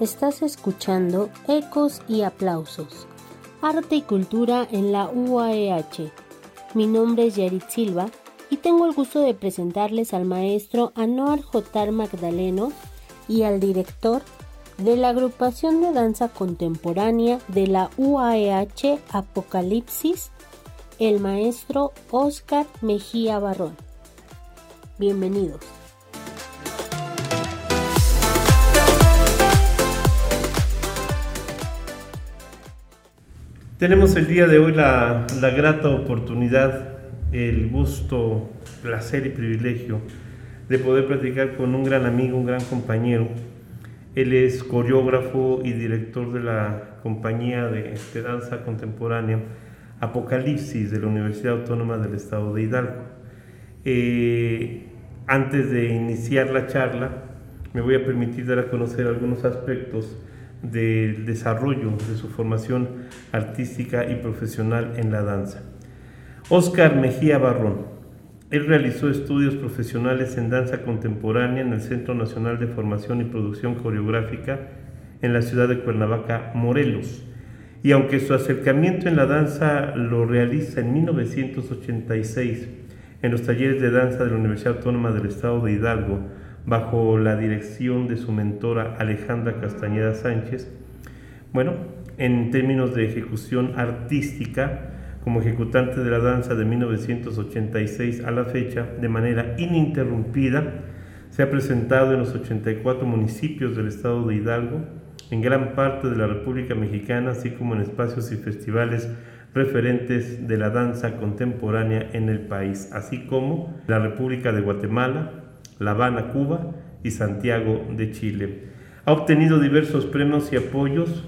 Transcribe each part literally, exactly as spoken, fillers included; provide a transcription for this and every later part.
Estás escuchando Ecos y Aplausos, Arte y Cultura en la U A E H. Mi nombre es Yarit Silva y tengo el gusto de presentarles al maestro Anuar J. Magdaleno y al director de la Agrupación de Danza Contemporánea de la U A E H Apocalipsis, el maestro Oscar Mejía Barrón. Bienvenidos. Tenemos el día de hoy la, la grata oportunidad, el gusto, placer y privilegio de poder platicar con un gran amigo, un gran compañero. Él es coreógrafo y director de la compañía de, de danza contemporánea Apocalipsis de la Universidad Autónoma del Estado de Hidalgo. Eh, antes de iniciar la charla, me voy a permitir dar a conocer algunos aspectos del desarrollo de su formación artística y profesional en la danza. Oscar Mejía Barrón. Él realizó estudios profesionales en danza contemporánea en el Centro Nacional de Formación y Producción Coreográfica en la ciudad de Cuernavaca, Morelos. Y aunque su acercamiento en la danza lo realiza en mil novecientos ochenta y seis en los talleres de danza de la Universidad Autónoma del Estado de Hidalgo, bajo la dirección de su mentora Alejandra Castañeda Sánchez, bueno, en términos de ejecución artística, como ejecutante de la danza de mil novecientos ochenta y seis a la fecha, de manera ininterrumpida, se ha presentado en los ochenta y cuatro municipios del estado de Hidalgo, en gran parte de la República Mexicana, así como en espacios y festivales referentes de la danza contemporánea en el país, así como la República de Guatemala, La Habana, Cuba y Santiago de Chile. Ha obtenido diversos premios y apoyos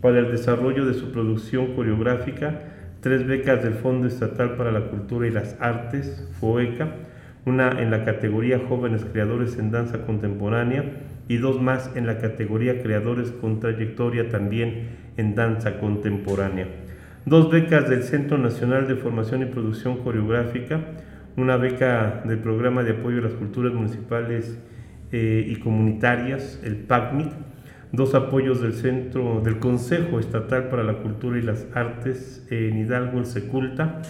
para el desarrollo de su producción coreográfica, tres becas del Fondo Estatal para la Cultura y las Artes, FOECA, una en la categoría Jóvenes Creadores en Danza Contemporánea y dos más en la categoría Creadores con Trayectoria también en Danza Contemporánea, dos becas del Centro Nacional de Formación y Producción Coreográfica, una beca del Programa de Apoyo a las Culturas Municipales eh, y Comunitarias, el PACMIC, dos apoyos del Centro del Consejo Estatal para la Cultura y las Artes eh, en Hidalgo, el Seculta,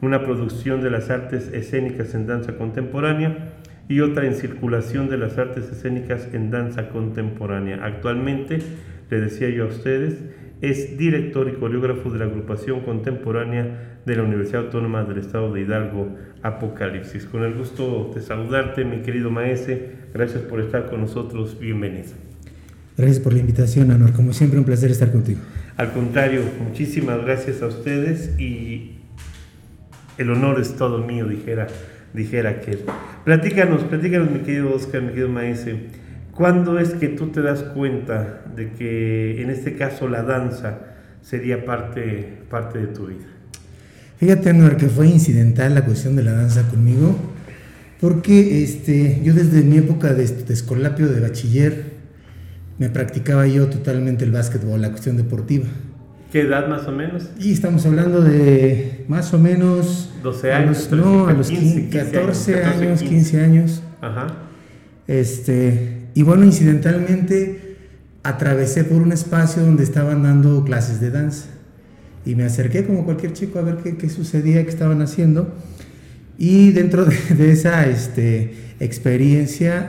una producción de las artes escénicas en danza contemporánea y otra en circulación de las artes escénicas en danza contemporánea. Actualmente, le decía yo a ustedes, es director y coreógrafo de la Agrupación Contemporánea de la Universidad Autónoma del Estado de Hidalgo, Apocalipsis. Con el gusto de saludarte, mi querido maese, gracias por estar con nosotros, bienvenido. Gracias por la invitación, Anuar, como siempre un placer estar contigo. Al contrario, muchísimas gracias a ustedes y el honor es todo mío, dijera, dijera aquel. Platícanos, platícanos, mi querido Oscar, mi querido maese. ¿Cuándo es que tú te das cuenta de que, en este caso, la danza sería parte, parte de tu vida? Fíjate, Anuar, que fue incidental la cuestión de la danza conmigo, porque este, yo desde mi época de, de escolapio, de bachiller, me practicaba yo totalmente el básquetbol, la cuestión deportiva. ¿Qué edad más o menos? Y estamos hablando de más o menos... doce años, a los, no, a los quince, catorce años, quince años. Ajá. Este... Y bueno, incidentalmente atravesé por un espacio donde estaban dando clases de danza y me acerqué como cualquier chico a ver qué, qué sucedía, qué estaban haciendo, y dentro de, de esa este, experiencia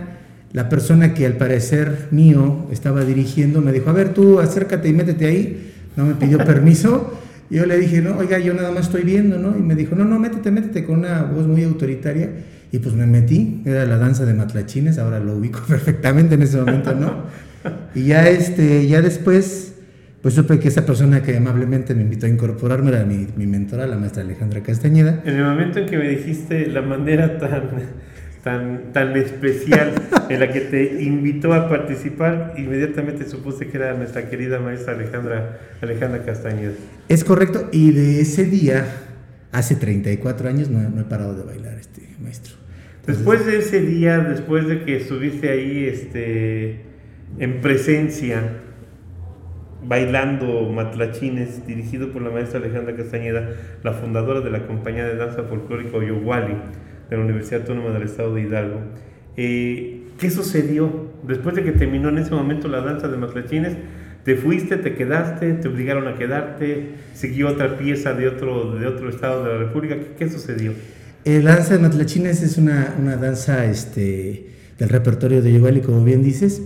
la persona que al parecer mío estaba dirigiendo me dijo, a ver tú acércate y métete ahí, no me pidió permiso, yo le dije, no, oiga, yo nada más estoy viendo, ¿no? Y me dijo, no, no, métete, métete, con una voz muy autoritaria. Y pues me metí, era la danza de matlachines, ahora lo ubico perfectamente en ese momento, ¿no? Y ya, este, ya después, pues supe que esa persona que amablemente me invitó a incorporarme era mi, mi mentora, la maestra Alejandra Castañeda. En el momento en que me dijiste la manera tan, tan, tan especial en la que te invitó a participar, inmediatamente supuse que era nuestra querida maestra Alejandra, Alejandra Castañeda. Es correcto, y de ese día, hace treinta y cuatro años, no, no he parado de bailar, este maestro. Después de ese día, después de que estuviste ahí este, en presencia, bailando matlachines, dirigido por la maestra Alejandra Castañeda, la fundadora de la compañía de danza folclórica Oyohualli de la Universidad Autónoma del Estado de Hidalgo, Eh, ¿Qué sucedió? Después de que terminó en ese momento la danza de Matlachines, ¿te fuiste, te quedaste, te obligaron a quedarte, siguió otra pieza de otro, de otro estado de la República? ¿Qué, qué sucedió? Eh, la danza de Matlachines es una, una danza este, del repertorio de Oyohualli, como bien dices,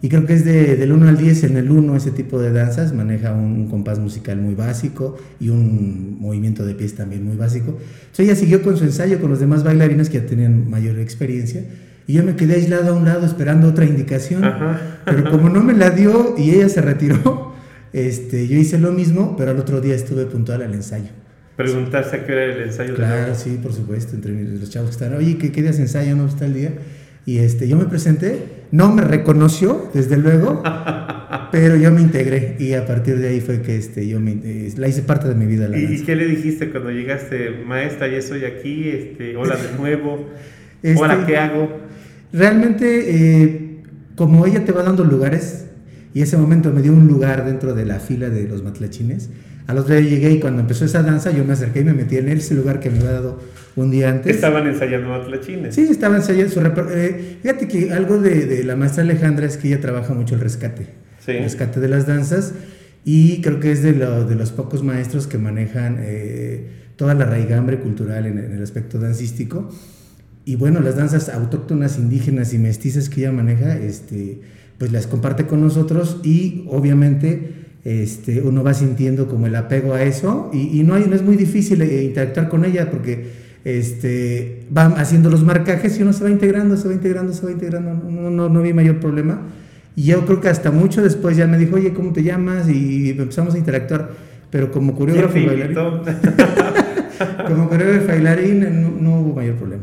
y creo que es de, del uno al diez. En el uno, ese tipo de danzas maneja un, un compás musical muy básico y un movimiento de pies también muy básico. Entonces ella siguió con su ensayo con los demás bailarines que ya tenían mayor experiencia, y yo me quedé aislado a un lado esperando otra indicación. Ajá. Pero como no me la dio y ella se retiró, este, yo hice lo mismo, pero al otro día estuve puntual al ensayo. ¿Preguntaste a qué hora era el ensayo? Claro, de sí, por supuesto, entre los chavos que estaban, oye, ¿qué, qué día se ensayo? ¿No está el día? Y este, yo me presenté, no me reconoció, desde luego, pero yo me integré, y a partir de ahí fue que este, yo me, eh, la hice parte de mi vida. La ¿Y danza. Qué le dijiste cuando llegaste? Maestra, ya estoy aquí, este, hola de nuevo, este, hola, ¿qué hago? Realmente, eh, como ella te va dando lugares, y ese momento me dio un lugar dentro de la fila de los Matlachines. Al otro día llegué, y cuando empezó esa danza yo me acerqué y me metí en ese lugar que me había dado un día antes. ¿Estaban ensayando Matlachines? Sí, estaban ensayando su repertorio. Eh, fíjate que algo de, de la maestra Alejandra es que ella trabaja mucho el rescate, sí. el rescate de las danzas, y creo que es de, lo, de los pocos maestros que manejan eh, toda la raigambre cultural en, en el aspecto dancístico. Y bueno, las danzas autóctonas, indígenas y mestizas que ella maneja, este, pues las comparte con nosotros, y obviamente este, uno va sintiendo como el apego a eso, y, y no, hay, no es muy difícil interactuar con ella, porque este, van haciendo los marcajes y uno se va integrando, se va integrando, se va integrando, no, no, no vi mayor problema. Y yo creo que hasta mucho después ya me dijo, oye, ¿cómo te llamas? Y empezamos a interactuar, pero como coreógrafo y bailarín, como coreógrafo y bailarín no, no hubo mayor problema.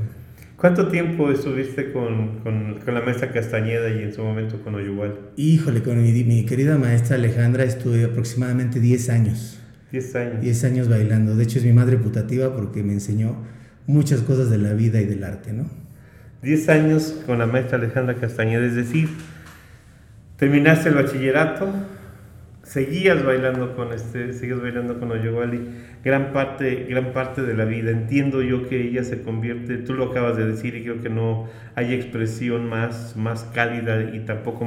¿Cuánto tiempo estuviste con, con, con la maestra Castañeda y en su momento con Oyohualli? Híjole, con mi, mi querida maestra Alejandra estuve aproximadamente diez años. diez años. diez años bailando. De hecho, es mi madre putativa porque me enseñó muchas cosas de la vida y del arte, ¿no? diez años con la maestra Alejandra Castañeda, es decir, terminaste el bachillerato, seguías bailando con este, seguías bailando con Oyohualli. Gran parte, gran parte de la vida. Entiendo yo que ella se convierte, tú lo acabas de decir, y creo que no hay expresión más, más cálida y tampoco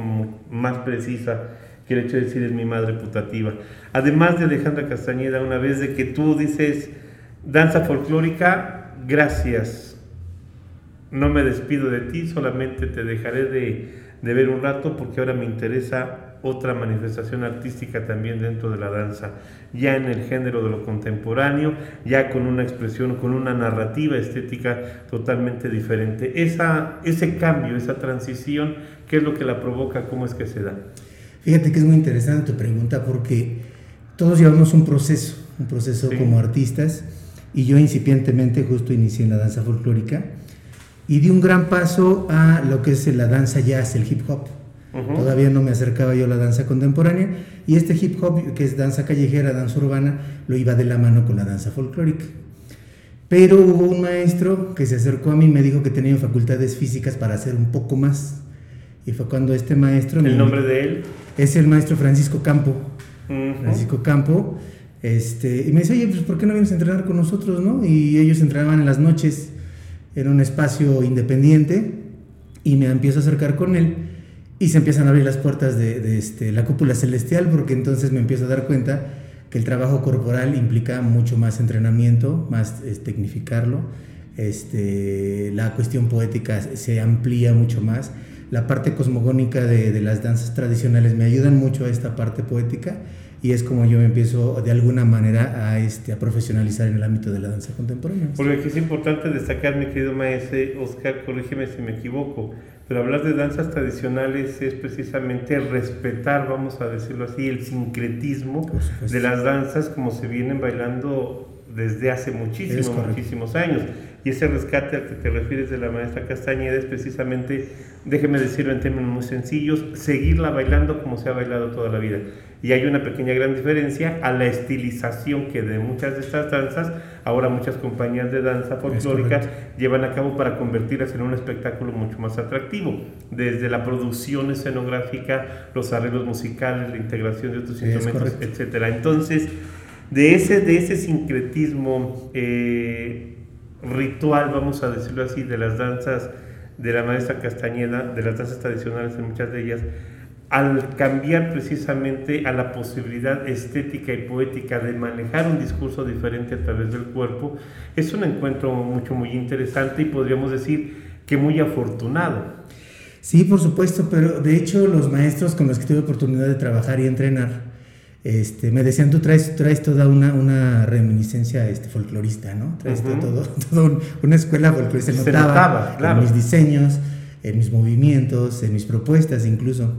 más precisa que el hecho de decir es mi madre putativa. Además de Alejandra Castañeda, una vez de que tú dices danza folclórica, gracias, no me despido de ti, solamente te dejaré de, de ver un rato porque ahora me interesa otra manifestación artística también dentro de la danza, ya en el género de lo contemporáneo, ya con una expresión, con una narrativa estética totalmente diferente. Esa, ese cambio, esa transición, ¿qué es lo que la provoca? ¿Cómo es que se da? Fíjate que es muy interesante tu pregunta, porque todos llevamos un proceso, un proceso sí. como artistas, y yo incipientemente justo inicié en la danza folclórica y di un gran paso a lo que es la danza jazz, el hip hop. Uh-huh. Todavía no me acercaba yo a la danza contemporánea, y este hip hop, que es danza callejera, danza urbana, lo iba de la mano con la danza folclórica. Pero hubo un maestro que se acercó a mí y me dijo que tenía facultades físicas para hacer un poco más, y fue cuando este maestro... ¿El nombre dijo, de él? Es el maestro Francisco Campo. Uh-huh. Francisco Campo, este, y me dice, oye, pues ¿por qué no vienes a entrenar con nosotros, no? Y ellos entrenaban en las noches en un espacio independiente, y me empiezo a acercar con él. Y se empiezan a abrir las puertas de, de este, la cúpula celestial, porque entonces me empiezo a dar cuenta que el trabajo corporal implica mucho más entrenamiento, más es, tecnificarlo, este, la cuestión poética se amplía mucho más, la parte cosmogónica de, de las danzas tradicionales me ayudan mucho a esta parte poética, y es como yo empiezo de alguna manera a, este, a profesionalizar en el ámbito de la danza contemporánea. Porque aquí es importante destacar, mi querido maestro Oscar, corrígeme si me equivoco, pero hablar de danzas tradicionales es precisamente respetar, vamos a decirlo así, el sincretismo de las danzas como se vienen bailando desde hace muchísimos, muchísimos años. Y ese rescate al que te refieres de la maestra Castañeda es precisamente, déjeme decirlo en términos muy sencillos, seguirla bailando como se ha bailado toda la vida. Y hay una pequeña gran diferencia a la estilización que de muchas de estas danzas, ahora muchas compañías de danza folclórica llevan a cabo para convertirlas en un espectáculo mucho más atractivo. Desde la producción escenográfica, los arreglos musicales, la integración de otros sí, instrumentos, etcétera. Entonces, de ese, de ese sincretismo eh, ritual, vamos a decirlo así, de las danzas de la maestra Castañeda, de las danzas tradicionales en muchas de ellas, al cambiar precisamente a la posibilidad estética y poética de manejar un discurso diferente a través del cuerpo, es un encuentro mucho, muy interesante y podríamos decir que muy afortunado. Sí, por supuesto, pero de hecho los maestros con los que tuve oportunidad de trabajar y entrenar, Este, me decían, tú traes, traes toda una, una reminiscencia este, folclorista, ¿no? Traes uh-huh. todo, todo un, una escuela folclorista. Se notaba, se notaba claro. en mis diseños, en mis movimientos, en mis propuestas incluso.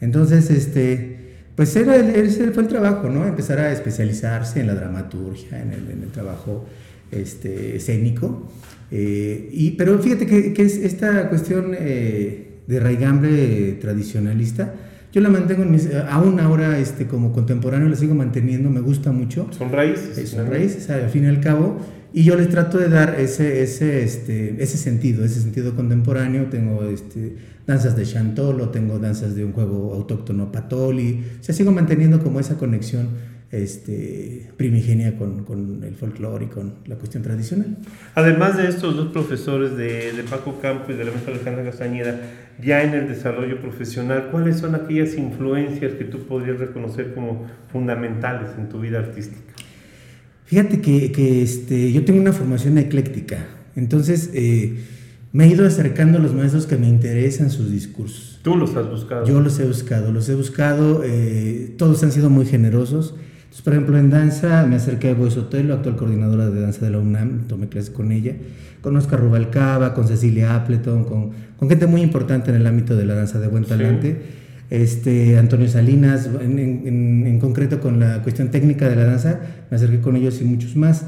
Entonces, este, pues era el, ese fue el trabajo, ¿no? Empezar a especializarse en la dramaturgia, en el, en el trabajo este, escénico. Eh, y, pero fíjate que, que es esta cuestión eh, de raigambre tradicionalista, yo la mantengo en mis, aún ahora este, como contemporáneo la sigo manteniendo, me gusta mucho. Son raíces. Eh, son ¿no? raíces, al fin y al cabo. Y yo les trato de dar ese, ese, este, ese sentido, ese sentido contemporáneo. Tengo este, danzas de Chantolo, tengo danzas de un juego autóctono patoli. O sea, sigo manteniendo como esa conexión este, primigenia con, con el folclore y con la cuestión tradicional. Además de estos dos profesores de, de Paco Campo y de la maestra Alejandra Castañeda, ya en el desarrollo profesional, ¿cuáles son aquellas influencias que tú podrías reconocer como fundamentales en tu vida artística? Fíjate que, que este, yo tengo una formación ecléctica, entonces eh, me he ido acercando a los maestros que me interesan sus discursos. ¿Tú los has buscado? Yo los he buscado, los he buscado, eh, todos han sido muy generosos. Entonces, por ejemplo, en danza me acerqué a Bois Otelo, actual coordinadora de danza de la UNAM, tomé clases con ella, con Oscar Rubalcaba, con Cecilia Appleton, con, con gente muy importante en el ámbito de la danza de buen talante, sí. este, Antonio Salinas, en, en, en concreto con la cuestión técnica de la danza, me acerqué con ellos y muchos más.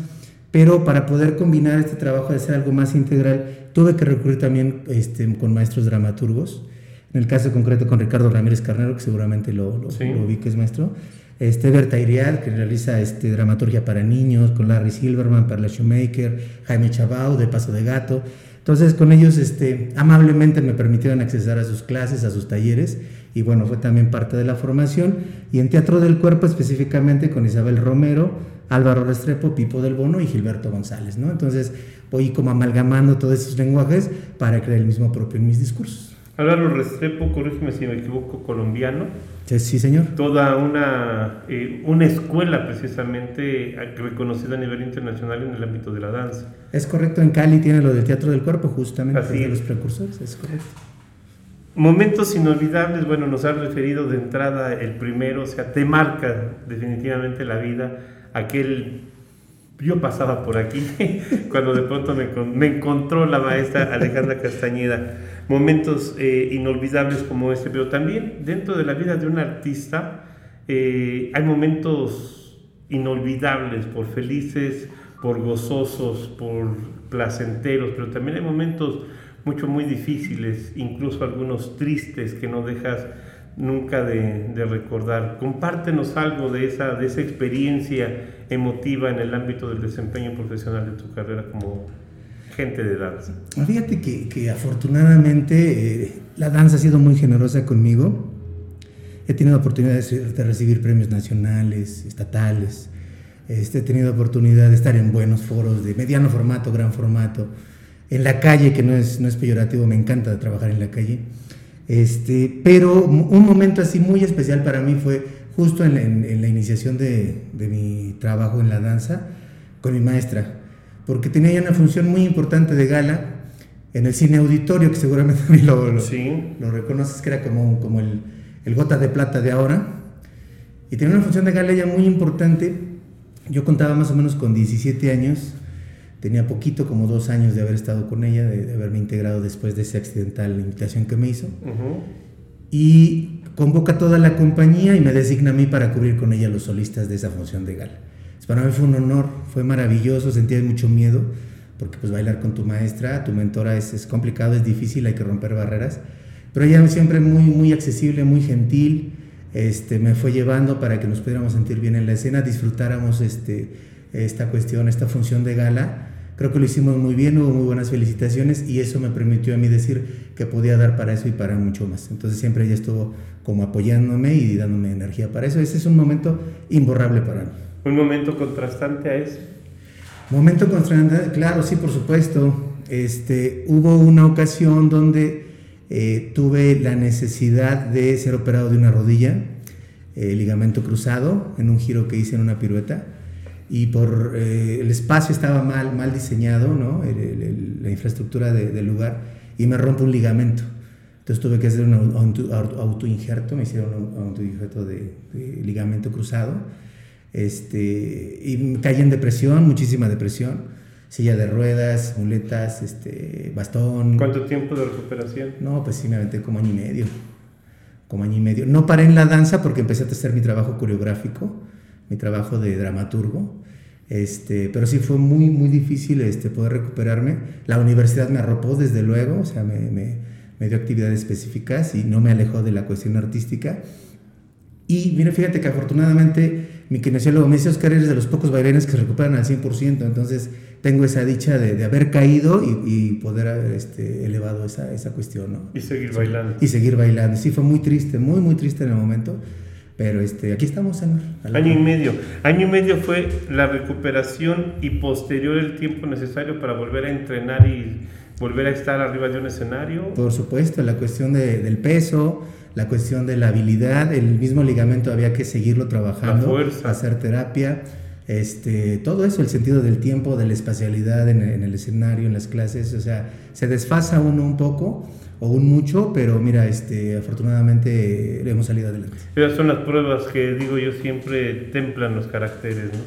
Pero para poder combinar este trabajo de hacer algo más integral, tuve que recurrir también este, con maestros dramaturgos, en el caso concreto con Ricardo Ramírez Carnero, que seguramente lo, lo, sí. lo vi que es maestro, Este, Berta Hiriart, que realiza este, dramaturgia para niños, con Larry Silverman para la Shoemaker, Jaime Chavao de Paso de Gato. Entonces con ellos este, amablemente me permitieron accesar a sus clases, a sus talleres, y bueno, fue también parte de la formación. Y en Teatro del Cuerpo específicamente con Isabel Romero, Álvaro Restrepo, Pipo del Bono y Gilberto González, ¿no? Entonces voy como amalgamando todos esos lenguajes para crear el mismo propio en mis discursos. Álvaro Restrepo, corrígeme si me equivoco, colombiano. Sí, sí señor. Toda una, eh, una escuela precisamente reconocida a nivel internacional en el ámbito de la danza. Es correcto, en Cali tiene lo del Teatro del Cuerpo, justamente, de los precursores, es correcto. Momentos inolvidables, bueno, nos ha referido de entrada el primero, o sea, te marca definitivamente la vida, aquel... Yo pasaba por aquí cuando de pronto me, me encontró la maestra Alejandra Castañeda. Momentos eh, inolvidables como este, pero también dentro de la vida de un artista eh, hay momentos inolvidables, por felices, por gozosos, por placenteros, pero también hay momentos mucho muy difíciles, incluso algunos tristes que no dejas nunca de, de recordar. Compártenos algo de esa, de esa experiencia emotiva en el ámbito del desempeño profesional de tu carrera como gente de danza. Fíjate que, que afortunadamente eh, la danza ha sido muy generosa conmigo. He tenido oportunidad de, de recibir premios nacionales, estatales. Este, he tenido oportunidad de estar en buenos foros de mediano formato, gran formato. En la calle, que no es, no es peyorativo, me encanta trabajar en la calle. Este, pero un momento así muy especial para mí fue justo en la, en, en la iniciación de, de mi trabajo en la danza con mi maestra, porque tenía ya una función muy importante de gala en el cine auditorio, que seguramente a mí lo, lo, sí. lo reconoces, que era como, como el, el Gota de Plata de ahora, y tenía una función de gala ya muy importante. Yo contaba más o menos con diecisiete años, tenía poquito, como dos años de haber estado con ella, de, de haberme integrado después de esa accidental invitación que me hizo. Uh-huh. Y convoca toda la compañía y me designa a mí para cubrir con ella los solistas de esa función de gala. Entonces, para mí fue un honor, fue maravilloso, sentí mucho miedo, porque pues bailar con tu maestra, tu mentora, es, es complicado, es difícil, hay que romper barreras. Pero ella siempre muy, muy accesible, muy gentil, este, me fue llevando para que nos pudiéramos sentir bien en la escena, disfrutáramos este... esta cuestión, esta función de gala. Creo que lo hicimos muy bien, hubo muy buenas felicitaciones y eso me permitió a mí decir que podía dar para eso y para mucho más. Entonces siempre ella estuvo como apoyándome y dándome energía para eso. Ese es un momento imborrable para mí. ¿Un momento contrastante a eso? Momento contrastante, claro, sí, por supuesto. este, hubo una ocasión donde eh, tuve la necesidad de ser operado de una rodilla, eh, ligamento cruzado, en un giro que hice en una pirueta, y por eh, el espacio estaba mal, mal diseñado, ¿no? el, el, la infraestructura de, del lugar, y me rompo un ligamento. Entonces tuve que hacer un auto, auto, autoinjerto, me hicieron un autoinjerto de, de ligamento cruzado, este, y caí en depresión, muchísima depresión, silla de ruedas, muletas, este, bastón. ¿Cuánto tiempo de recuperación? No, pues sí, me aventé como año y medio, como año y medio. No paré en la danza porque empecé a hacer mi trabajo coreográfico, mi trabajo de dramaturgo, este, pero sí fue muy, muy difícil este, poder recuperarme. La universidad me arropó, desde luego, o sea, me, me, me dio actividades específicas y no me alejó de la cuestión artística. Y mira, fíjate que afortunadamente mi kinesiólogo me dice: Oscar, eres de los pocos bailarines que recuperan al cien por ciento, entonces tengo esa dicha de, de haber caído y, y poder haber este, elevado esa, esa cuestión, ¿no? Y seguir bailando. Y seguir bailando, sí, fue muy triste, muy, muy triste en el momento. Pero este, aquí estamos, Anuar. Año y medio. Año y medio fue la recuperación y posterior el tiempo necesario para volver a entrenar y volver a estar arriba de un escenario. Por supuesto, la cuestión de, del peso, la cuestión de la habilidad, el mismo ligamento había que seguirlo trabajando. La fuerza. Hacer terapia, este, todo eso, el sentido del tiempo, de la espacialidad en, en el escenario, en las clases. O sea, se desfasa uno un poco o un mucho, pero mira, este, afortunadamente hemos salido adelante. Esas son las pruebas que, digo yo, siempre templan los caracteres, ¿no?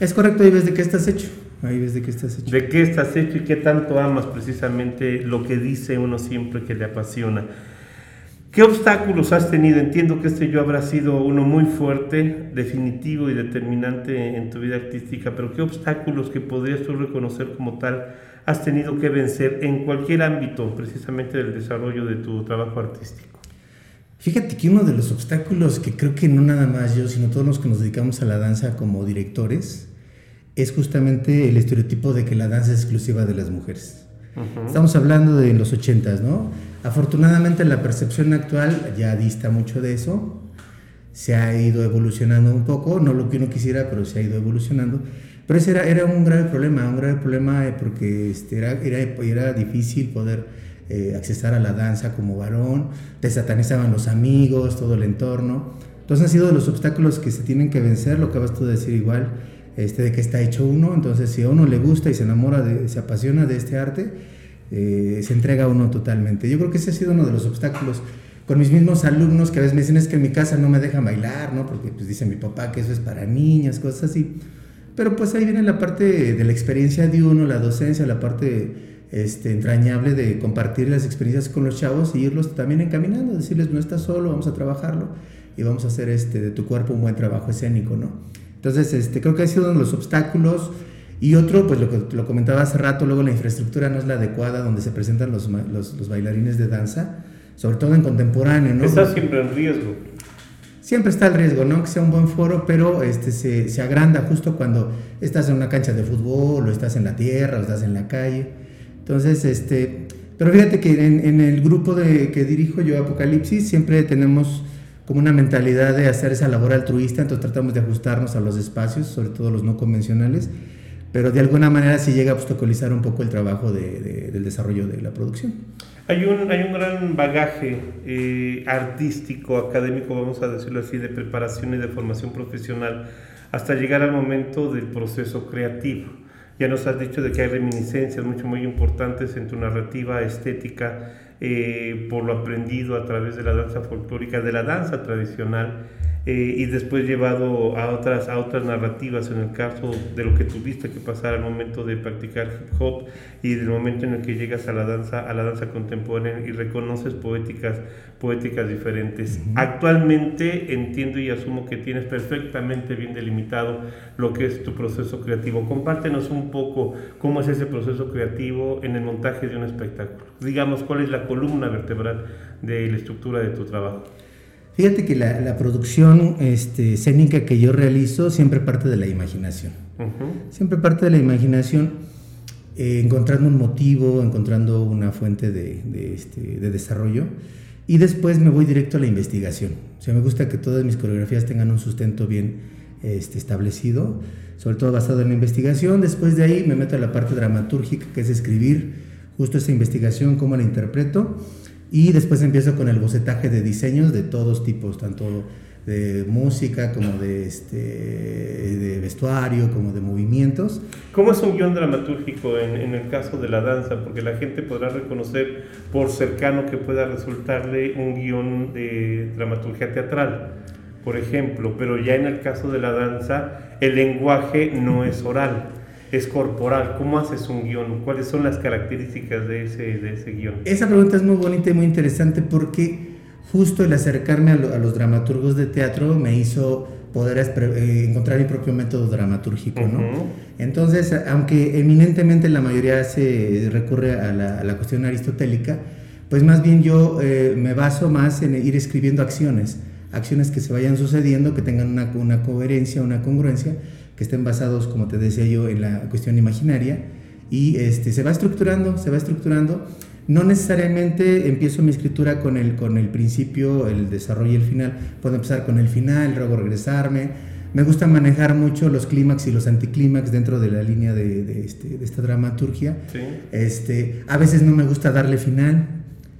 Es correcto, ahí ves de qué estás hecho, ahí ves de qué estás hecho. De qué estás hecho y qué tanto amas precisamente lo que dice uno siempre que le apasiona. ¿Qué obstáculos has tenido? Entiendo que este yo habrá sido uno muy fuerte, definitivo y determinante en tu vida artística, pero ¿qué obstáculos que podrías tú reconocer como tal has tenido que vencer en cualquier ámbito, precisamente del desarrollo de tu trabajo artístico? Fíjate que uno de los obstáculos que creo que no nada más yo, sino todos los que nos dedicamos a la danza como directores, es justamente el estereotipo de que la danza es exclusiva de las mujeres. Uh-huh. Estamos hablando de los ochentas, ¿no? Afortunadamente la percepción actual ya dista mucho de eso, se ha ido evolucionando un poco, no lo que uno quisiera, pero se ha ido evolucionando. Pero ese era, era un grave problema, un grave problema porque este, era, era, era difícil poder eh, accesar a la danza como varón, te satanizaban los amigos, todo el entorno. Entonces han sido de los obstáculos que se tienen que vencer, lo que acabas tú de decir igual, este, de que está hecho uno. Entonces si a uno le gusta y se enamora, de, se apasiona de este arte, eh, se entrega a uno totalmente. Yo creo que ese ha sido uno de los obstáculos. Con mis mismos alumnos que a veces me dicen: es que en mi casa no me dejan bailar, ¿no? Porque pues, dice mi papá que eso es para niñas, cosas así. Pero pues ahí viene la parte de la experiencia de uno, la docencia, la parte este, entrañable de compartir las experiencias con los chavos e irlos también encaminando, decirles: no estás solo, vamos a trabajarlo y vamos a hacer este, de tu cuerpo un buen trabajo escénico, ¿no? Entonces este, creo que ha sido uno de los obstáculos. Y otro, pues lo que lo comentaba hace rato, luego la infraestructura no es la adecuada donde se presentan los, los, los bailarines de danza, sobre todo en contemporáneo, ¿no? Está siempre en riesgo. Siempre está el riesgo, ¿no? Que sea un buen foro, pero este, se, se agranda justo cuando estás en una cancha de fútbol, o estás en la tierra, o estás en la calle. Entonces, este, pero fíjate que en, en el grupo de, que dirijo yo, Apocalipsis, siempre tenemos como una mentalidad de hacer esa labor altruista, entonces tratamos de ajustarnos a los espacios, sobre todo los no convencionales, pero de alguna manera sí llega a obstaculizar un poco el trabajo de, de, del desarrollo de la producción. Hay un, hay un gran bagaje eh, artístico, académico, vamos a decirlo así, de preparación y de formación profesional hasta llegar al momento del proceso creativo. Ya nos has dicho de que hay reminiscencias mucho muy importantes en tu narrativa estética eh, por lo aprendido a través de la danza folclórica, de la danza tradicional, eh, y después llevado a otras, a otras narrativas en el caso de lo que tuviste que pasar al momento de practicar hip hop y del momento en el que llegas a la danza, a la danza contemporánea y reconoces poéticas, poéticas diferentes. Uh-huh. Actualmente entiendo y asumo que tienes perfectamente bien delimitado lo que es tu proceso creativo. Compártenos un poco cómo es ese proceso creativo en el montaje de un espectáculo. Digamos, ¿cuál es la columna vertebral de la estructura de tu trabajo? Fíjate que la, la producción este, escénica que yo realizo siempre parte de la imaginación. Uh-huh. Siempre parte de la imaginación, eh, encontrando un motivo, encontrando una fuente de, de, este, de desarrollo, y después me voy directo a la investigación. O sea, me gusta que todas mis coreografías tengan un sustento bien este, establecido, sobre todo basado en la investigación. Después de ahí me meto a la parte dramatúrgica, que es escribir justo esa investigación, cómo la interpreto, y después empiezo con el bocetaje de diseños de todos tipos, tanto de música como de, este, de vestuario, como de movimientos. ¿Cómo es un guión dramatúrgico en, en el caso de la danza? Porque la gente podrá reconocer, por cercano que pueda resultarle, un guión de dramaturgia teatral, por ejemplo, pero ya en el caso de la danza el lenguaje no es oral, es corporal. ¿Cómo haces un guión? ¿Cuáles son las características de ese, de ese guión? Esa pregunta es muy bonita y muy interesante, porque justo el acercarme a, lo, a los dramaturgos de teatro me hizo poder eh, encontrar mi propio método dramatúrgico, ¿no? Uh-huh. Entonces, aunque eminentemente la mayoría se recurre a la, a la cuestión aristotélica, pues más bien yo eh, me baso más en ir escribiendo acciones, acciones que se vayan sucediendo, que tengan una, una coherencia, una congruencia, que estén basados, como te decía yo, en la cuestión imaginaria, y este, se va estructurando, se va estructurando. No necesariamente empiezo mi escritura con el, con el principio, el desarrollo y el final. Puedo empezar con el final, luego regresarme. Me gusta manejar mucho los clímax y los anticlímax dentro de la línea de, de, este, de esta dramaturgia. Sí. Este, a veces no me gusta darle final,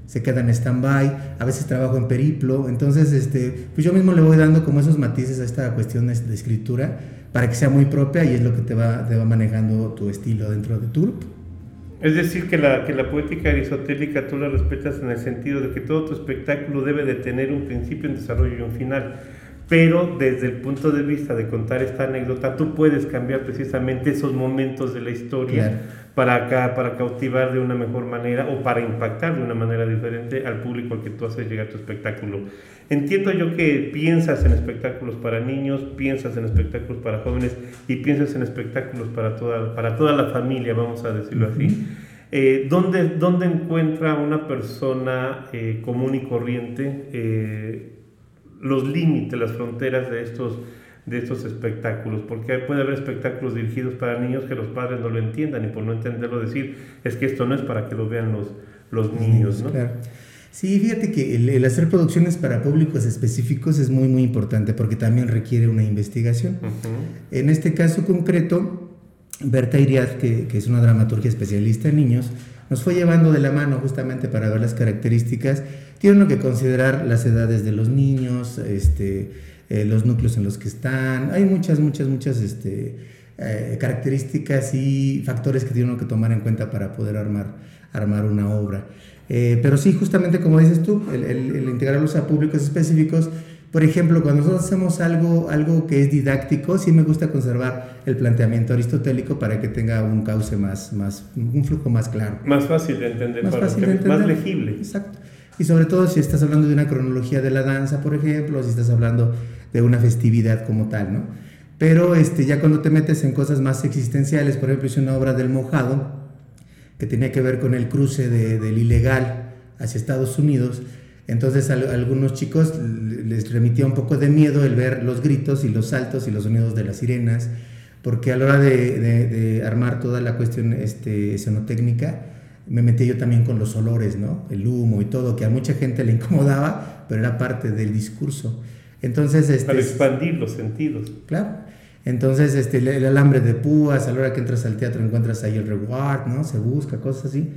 se queda en stand-by, a veces trabajo en periplo. Entonces, este, pues yo mismo le voy dando como esos matices a esta cuestión de, de escritura para que sea muy propia, y es lo que te va, te va manejando tu estilo dentro de tu grupo. Es decir, que la, que la poética aristotélica tú la respetas en el sentido de que todo tu espectáculo debe de tener un principio, un desarrollo y un final, pero desde el punto de vista de contar esta anécdota, tú puedes cambiar precisamente esos momentos de la historia. Claro. para acá, para cautivar de una mejor manera o para impactar de una manera diferente al público al que tú haces llegar tu espectáculo. Entiendo yo que piensas en espectáculos para niños, piensas en espectáculos para jóvenes y piensas en espectáculos para toda, para toda la familia, vamos a decirlo así. Uh-huh. Eh, ¿dónde, ¿Dónde encuentra una persona eh, común y corriente eh, los límites, las fronteras de estos de estos espectáculos? Porque puede haber espectáculos dirigidos para niños que los padres no lo entiendan, y por no entenderlo decir, es que esto no es para que lo vean los, los niños, ¿no? Claro. Sí, fíjate que el, el hacer producciones para públicos específicos es muy muy importante, porque también requiere una investigación. Uh-huh. En este caso concreto, Berta Hiriart, que, que es una dramaturga especialista en niños, nos fue llevando de la mano justamente para ver las características. Tienen que considerar las edades de los niños, este, eh, los núcleos en los que están. Hay muchas, muchas, muchas este, eh, características y factores que tienen que tomar en cuenta para poder armar, armar una obra. Eh, pero sí, justamente como dices tú, el, el, el integrarlos a públicos específicos. Por ejemplo, cuando nosotros hacemos algo, algo que es didáctico, sí me gusta conservar el planteamiento aristotélico para que tenga un cauce más, más un flujo más claro. Más fácil de entender, más, para fácil de entender. Más legible. Exacto. Y sobre todo si estás hablando de una cronología de la danza, por ejemplo, o si estás hablando de una festividad como tal, ¿no? Pero este, ya cuando te metes en cosas más existenciales, por ejemplo, hice una obra del Mojado, que tenía que ver con el cruce de, del ilegal hacia Estados Unidos. Entonces a algunos chicos les remitía un poco de miedo el ver los gritos y los saltos y los sonidos de las sirenas, porque a la hora de, de, de armar toda la cuestión este, escenotécnica, me metí yo también con los olores, ¿no? El humo y todo, que a mucha gente le incomodaba, pero era parte del discurso. Entonces, este, para expandir los sentidos. Claro. Entonces este, el, el alambre de púas, a la hora que entras al teatro encuentras ahí el reward, ¿no? Se busca, cosas así.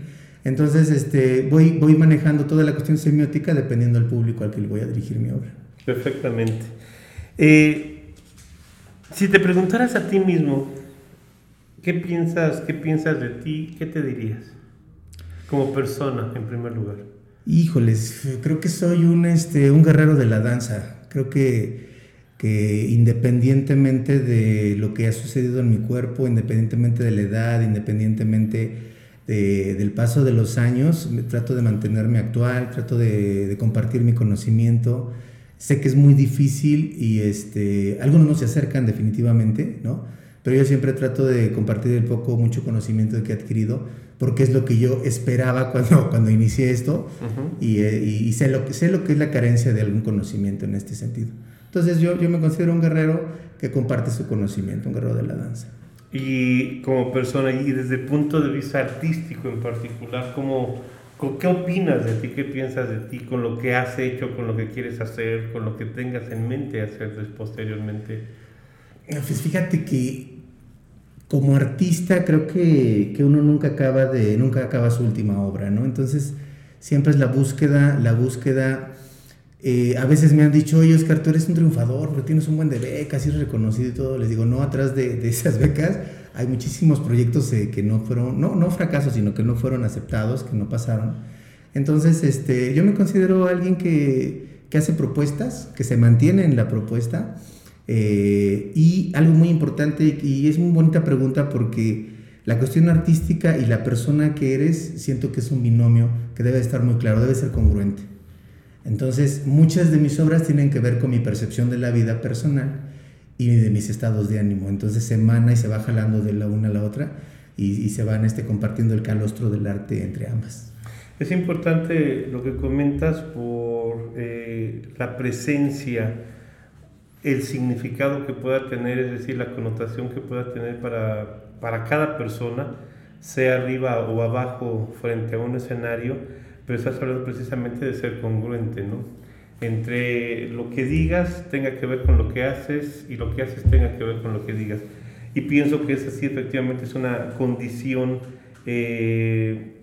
Entonces este, voy, voy manejando toda la cuestión semiótica dependiendo del público al que le voy a dirigir mi obra. Perfectamente. Eh, si te preguntaras a ti mismo, ¿qué piensas, qué piensas de ti? ¿Qué te dirías? Como persona, en primer lugar. Híjoles, creo que soy un, este, un guerrero de la danza. Creo que, que independientemente de lo que ha sucedido en mi cuerpo, independientemente de la edad, independientemente De, del paso de los años, me, trato de mantenerme actual, trato de, de compartir mi conocimiento. Sé que es muy difícil y este, algunos no se acercan definitivamente, ¿no? Pero yo siempre trato de compartir el poco, mucho conocimiento que he adquirido, porque es lo que yo esperaba cuando, cuando inicié esto. Uh-huh. y, y, y sé, lo, sé lo que es la carencia de algún conocimiento en este sentido. Entonces yo, yo me considero un guerrero que comparte su conocimiento, un guerrero de la danza. Y como persona, y desde el punto de vista artístico en particular, ¿cómo, ¿qué opinas de ti? ¿Qué piensas de ti con lo que has hecho, con lo que quieres hacer, con lo que tengas en mente hacer posteriormente? Pues fíjate que como artista creo que, que uno nunca acaba de, nunca acaba su última obra, ¿no? Entonces siempre es la búsqueda, la búsqueda. Eh, a veces me han dicho, oye Oscar, tú eres un triunfador, porque tienes un buen de becas, eres reconocido y todo. Les digo, no, atrás de, de esas becas hay muchísimos proyectos eh, que no fueron, no, no fracasos, sino que no fueron aceptados, que no pasaron. Entonces, este, yo me considero alguien que, que hace propuestas, que se mantiene en la propuesta. Eh, y algo muy importante, y es muy bonita pregunta porque la cuestión artística y la persona que eres, siento que es un binomio que debe estar muy claro, debe ser congruente. Entonces, muchas de mis obras tienen que ver con mi percepción de la vida personal y de mis estados de ánimo. Entonces, se emana y se va jalando de la una a la otra y, y se van este, compartiendo el calostro del arte entre ambas. Es importante lo que comentas por eh, la presencia, el significado que pueda tener, es decir, la connotación que pueda tener para, para cada persona, sea arriba o abajo frente a un escenario, pero estás hablando precisamente de ser congruente, ¿no? Entre lo que digas tenga que ver con lo que haces y lo que haces tenga que ver con lo que digas. Y pienso que esa sí efectivamente es una condición eh,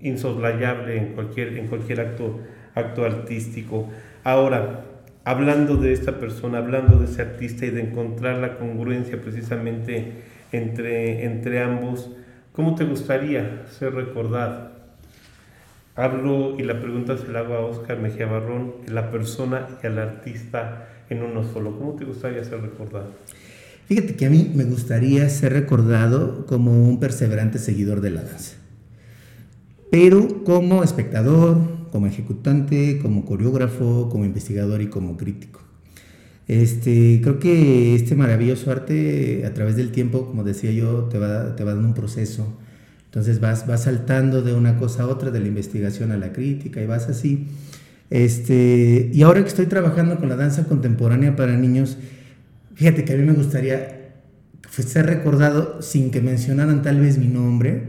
insoslayable en cualquier, en cualquier acto, acto artístico. Ahora, hablando de esta persona, hablando de ese artista y de encontrar la congruencia precisamente entre, entre ambos, ¿cómo te gustaría ser recordado? Hablo, y la pregunta se la hago a Oscar Mejía Barrón, la persona y al artista en uno solo. ¿Cómo te gustaría ser recordado? Fíjate que a mí me gustaría ser recordado como un perseverante seguidor de la danza, pero como espectador, como ejecutante, como coreógrafo, como investigador y como crítico. Este, creo que este maravilloso arte, a través del tiempo, como decía yo, te va, te va dando un proceso. Entonces vas, vas saltando de una cosa a otra, de la investigación a la crítica, y vas así. Este, y ahora que estoy trabajando con la danza contemporánea para niños, fíjate que a mí me gustaría ser recordado sin que mencionaran tal vez mi nombre,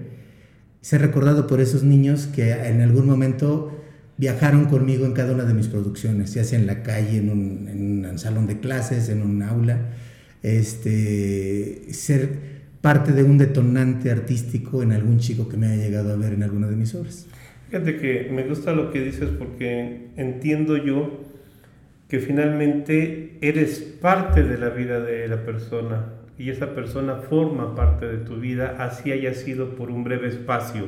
ser recordado por esos niños que en algún momento viajaron conmigo en cada una de mis producciones, ya sea en la calle, en un, en un salón de clases, en un aula, este, ser parte de un detonante artístico en algún chico que me haya llegado a ver en alguna de mis obras. Fíjate que me gusta lo que dices porque entiendo yo que finalmente eres parte de la vida de la persona y esa persona forma parte de tu vida, así haya sido por un breve espacio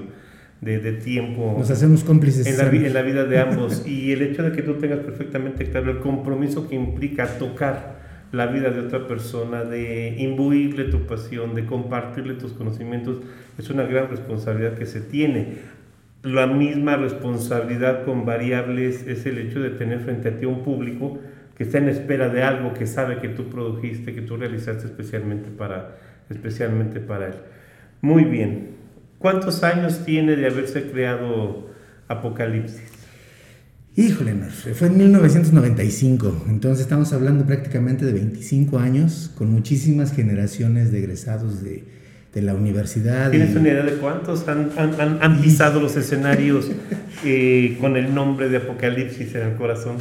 de, de tiempo. Nos hacemos cómplices. En la, en la vida de ambos. Y el hecho de que tú tengas perfectamente claro el compromiso que implica tocar la vida de otra persona, de imbuirle tu pasión, de compartirle tus conocimientos, es una gran responsabilidad que se tiene. La misma responsabilidad con variables es el hecho de tener frente a ti un público que está en espera de algo que sabe que tú produjiste, que tú realizaste especialmente para, especialmente para él. Muy bien. ¿Cuántos años tiene de haberse creado Apocalipsis? Híjole, fue en mil novecientos noventa y cinco, entonces estamos hablando prácticamente de veinticinco años, con muchísimas generaciones de egresados de, de la universidad. ¿Tienes y... una idea de cuántos han, han, han, han pisado los escenarios eh, con el nombre de Apocalipsis en el corazón?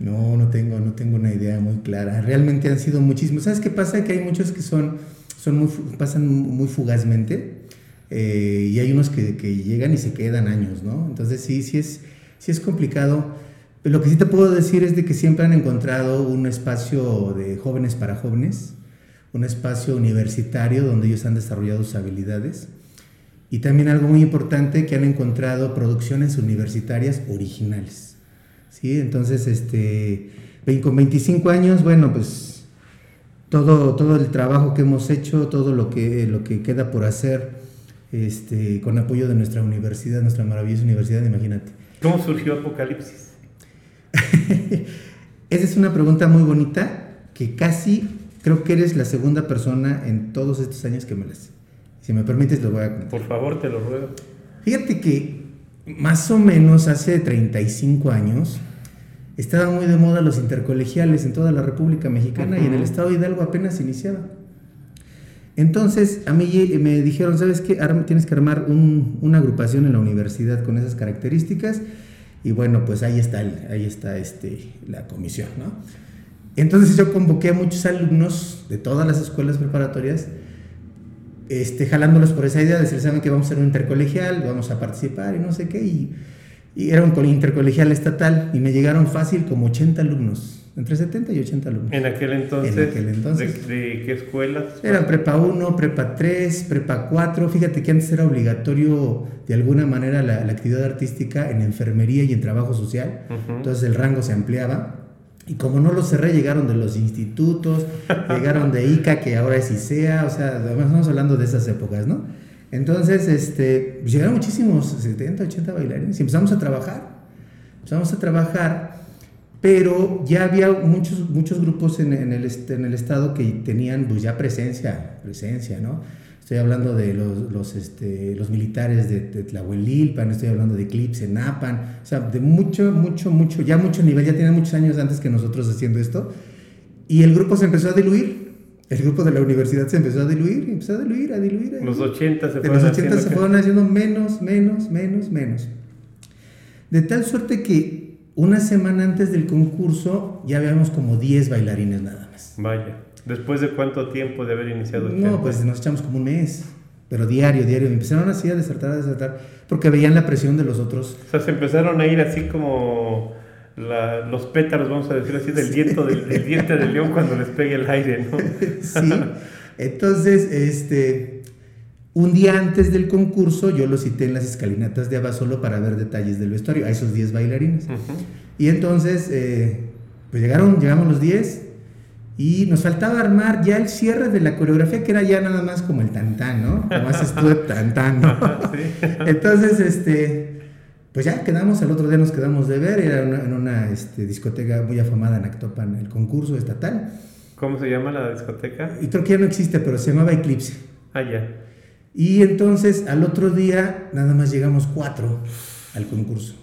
No, no tengo, no tengo una idea muy clara, realmente han sido muchísimos. ¿Sabes qué pasa? Que hay muchos que son, son muy, pasan muy fugazmente eh, y hay unos que, que llegan y se quedan años, ¿no? Entonces sí, sí es... Sí es complicado, pero lo que sí te puedo decir es de que siempre han encontrado un espacio de jóvenes para jóvenes, un espacio universitario donde ellos han desarrollado sus habilidades y también algo muy importante que han encontrado producciones universitarias originales, ¿sí? Entonces, este, con veinticinco años, bueno, pues todo, todo el trabajo que hemos hecho, todo lo que, lo que queda por hacer, este, con apoyo de nuestra universidad, nuestra maravillosa universidad, imagínate. ¿Cómo surgió Apocalipsis? Esa es una pregunta muy bonita que casi creo que eres la segunda persona en todos estos años que me la hace. Si me permites, lo voy a contar. Por favor, te lo ruego. Fíjate que más o menos hace treinta y cinco años estaban muy de moda los intercolegiales en toda la República Mexicana, uh-huh, y en el estado de Hidalgo apenas iniciaba. Entonces a mí me dijeron, ¿sabes qué? Tienes que armar un, una agrupación en la universidad con esas características. Y bueno, pues ahí está, ahí está este, la comisión, ¿no? Entonces yo convoqué a muchos alumnos de todas las escuelas preparatorias, este, jalándolos por esa idea de decir, saben que vamos a hacer un intercolegial, vamos a participar y no sé qué, y, y era un intercolegial estatal, y me llegaron fácil como ochenta alumnos, entre setenta y ochenta alumnos. ¿En aquel entonces? En aquel entonces. ¿De, de qué escuelas? Era prepa uno, prepa tres, prepa cuatro, fíjate que antes era obligatorio de alguna manera la, la actividad artística en enfermería y en trabajo social, uh-huh. Entonces el rango se ampliaba. Y como no lo cerré, llegaron de los institutos, llegaron de I C A, que ahora es I C A, o sea, además estamos hablando de esas épocas, ¿no? Entonces, este, llegaron muchísimos, setenta, ochenta bailarines, y empezamos a trabajar, empezamos a trabajar, pero ya había muchos, muchos grupos en, en, el, en el estado que tenían pues ya presencia, presencia, ¿no? Estoy hablando de los, los, este, los militares de, de Tlahuelilpan, estoy hablando de Eclipse, Napan, o sea, de mucho, mucho, mucho, ya mucho nivel, ya tenían muchos años antes que nosotros haciendo esto, y el grupo se empezó a diluir, el grupo de la universidad se empezó a diluir, empezó a diluir, a diluir. En los ochenta se fueron, los ochenta se fueron haciendo menos, menos, menos, menos. De tal suerte que una semana antes del concurso ya habíamos como diez bailarines nada más. Vaya. ¿Después de cuánto tiempo de haber iniciado el tiempo? No, pues nos echamos como un mes, pero diario, diario. Me empezaron así a desertar, a desertar, porque veían la presión de los otros. O sea, se empezaron a ir así como la, los pétalos, vamos a decir así, del, sí. diente, del, del diente del león cuando les pegue el aire, ¿no? Sí, entonces, este, un día antes del concurso yo los cité en las escalinatas de Abasolo para ver detalles del vestuario, a esos diez bailarines. Uh-huh. Y entonces, eh, pues llegaron, llegamos los diez. Y nos faltaba armar ya el cierre de la coreografía, que era ya nada más como el tantán, ¿no? Además estuve tantán, ¿no? Entonces, este, pues ya quedamos, al otro día nos quedamos de ver, era una, en una este, discoteca muy afamada en Actopan, el concurso estatal. ¿Cómo se llama la discoteca? Y creo que ya no existe, pero se llamaba Eclipse. Ah, ya. Y entonces, al otro día, nada más llegamos cuatro al concurso.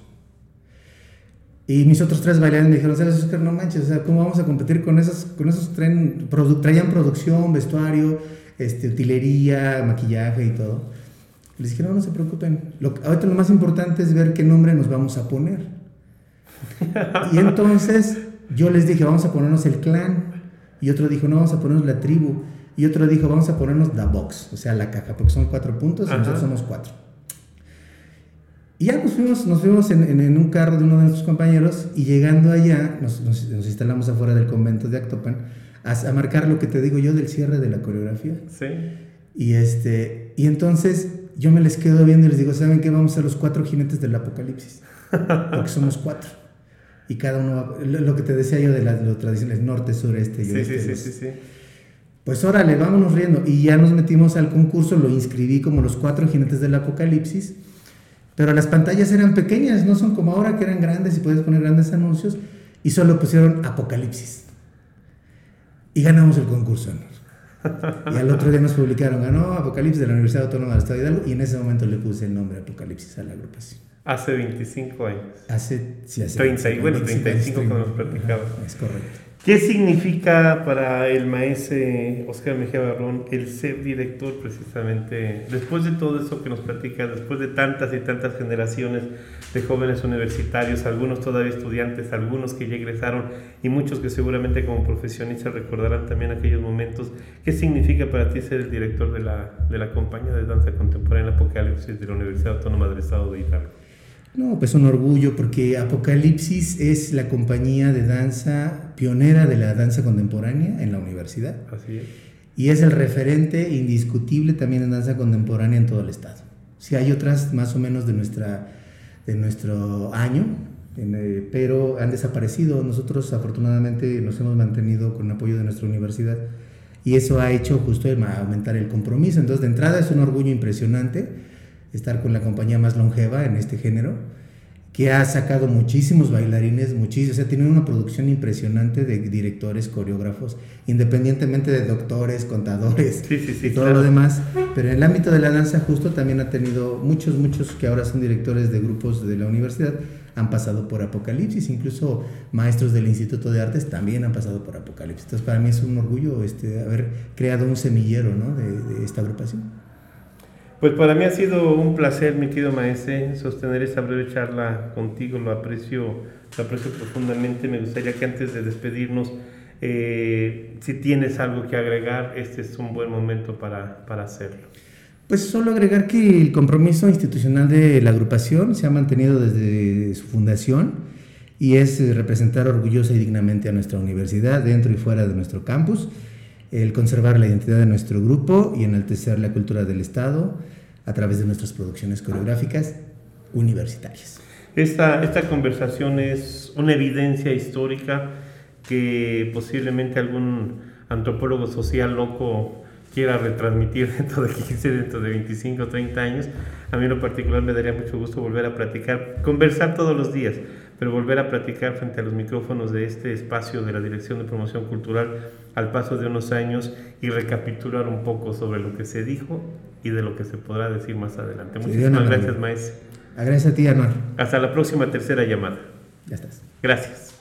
Y mis otros tres bailarines me dijeron, ¿sabes, Oscar? No manches, o sea, ¿cómo vamos a competir con esos, con esos tren? Produ- traían producción, vestuario, este, utilería, maquillaje y todo. Les dije, no, no se preocupen. Lo, ahorita lo más importante es ver qué nombre nos vamos a poner. Y entonces yo les dije, vamos a ponernos el clan. Y otro dijo, no, vamos a ponernos la tribu. Y otro dijo, vamos a ponernos la box, o sea, la caja, porque son cuatro puntos. Ajá. Y nosotros somos cuatro. Y ya nos fuimos, nos fuimos en, en, en un carro de uno de nuestros compañeros, y llegando allá nos, nos, nos instalamos afuera del convento de Actopan a, a marcar lo que te digo yo del cierre de la coreografía. Sí. Y, este, y entonces yo me les quedo viendo y les digo, ¿saben qué? Vamos a los cuatro jinetes del apocalipsis, porque somos cuatro. Y cada uno va, lo, lo que te decía yo de las, las tradiciones norte, sur, este y oeste. Sí, sí, sí, sí, sí. Pues órale, vámonos riendo. Y ya nos metimos al concurso, lo inscribí como los cuatro jinetes del apocalipsis. Pero las pantallas eran pequeñas, no son como ahora que eran grandes y podías poner grandes anuncios, y solo pusieron Apocalipsis. Y ganamos el concurso. Y al otro día nos publicaron, ganó Apocalipsis de la Universidad Autónoma del Estado de Hidalgo, y en ese momento le puse el nombre Apocalipsis a la agrupación. Hace veinticinco años. Hace, sí, hace treinta, años, bueno, treinta y cinco cuando nos platicaba. Es correcto. ¿Qué significa para el maestro Oscar Mejía Barrón el ser director, precisamente después de todo eso que nos platicas, después de tantas y tantas generaciones de jóvenes universitarios, algunos todavía estudiantes, algunos que ya egresaron y muchos que seguramente como profesionistas recordarán también aquellos momentos? ¿Qué significa para ti ser el director de la, de la compañía de danza contemporánea Apocalipsis de la Universidad Autónoma del Estado de Hidalgo? No, pues un orgullo, porque Apocalipsis es la compañía de danza pionera de la danza contemporánea en la universidad. Así es. Y es el referente indiscutible también en danza contemporánea en todo el estado. Sí, hay otras más o menos de, nuestra, de nuestro año, en, eh, pero han desaparecido. Nosotros afortunadamente nos hemos mantenido con el apoyo de nuestra universidad, y eso ha hecho justo el, aumentar el compromiso. Entonces, de entrada es un orgullo impresionante estar con la compañía más longeva en este género, que ha sacado muchísimos bailarines, muchísimos, o sea, tiene una producción impresionante de directores, coreógrafos, independientemente de doctores, contadores, sí, sí, sí, y todo, claro, lo demás. Pero en el ámbito de la danza justo también ha tenido muchos, muchos que ahora son directores de grupos de la universidad, han pasado por Apocalipsis, incluso maestros del Instituto de Artes también han pasado por Apocalipsis. Entonces, para mí es un orgullo este, haber creado un semillero, ¿no?, de, de esta agrupación. Pues para mí ha sido un placer, mi querido maese, sostener esta breve charla contigo. Lo aprecio, lo aprecio profundamente. Me gustaría que antes de despedirnos Eh, si tienes algo que agregar, este es un buen momento para, para hacerlo. Pues solo agregar que el compromiso institucional de la agrupación se ha mantenido desde su fundación y es representar orgullosa y dignamente a nuestra universidad dentro y fuera de nuestro campus, el conservar la identidad de nuestro grupo y enaltecer la cultura del Estado a través de nuestras producciones coreográficas universitarias. Esta, esta conversación es una evidencia histórica que posiblemente algún antropólogo social loco quiera retransmitir dentro de quince, dentro de veinticinco, treinta años. A mí en lo particular me daría mucho gusto volver a platicar, conversar todos los días, pero volver a platicar frente a los micrófonos de este espacio de la Dirección de Promoción Cultural al paso de unos años y recapitular un poco sobre lo que se dijo y de lo que se podrá decir más adelante. Muchísimas gracias, maestro. Gracias a ti, Anuar. Hasta la próxima tercera llamada. Ya estás. Gracias.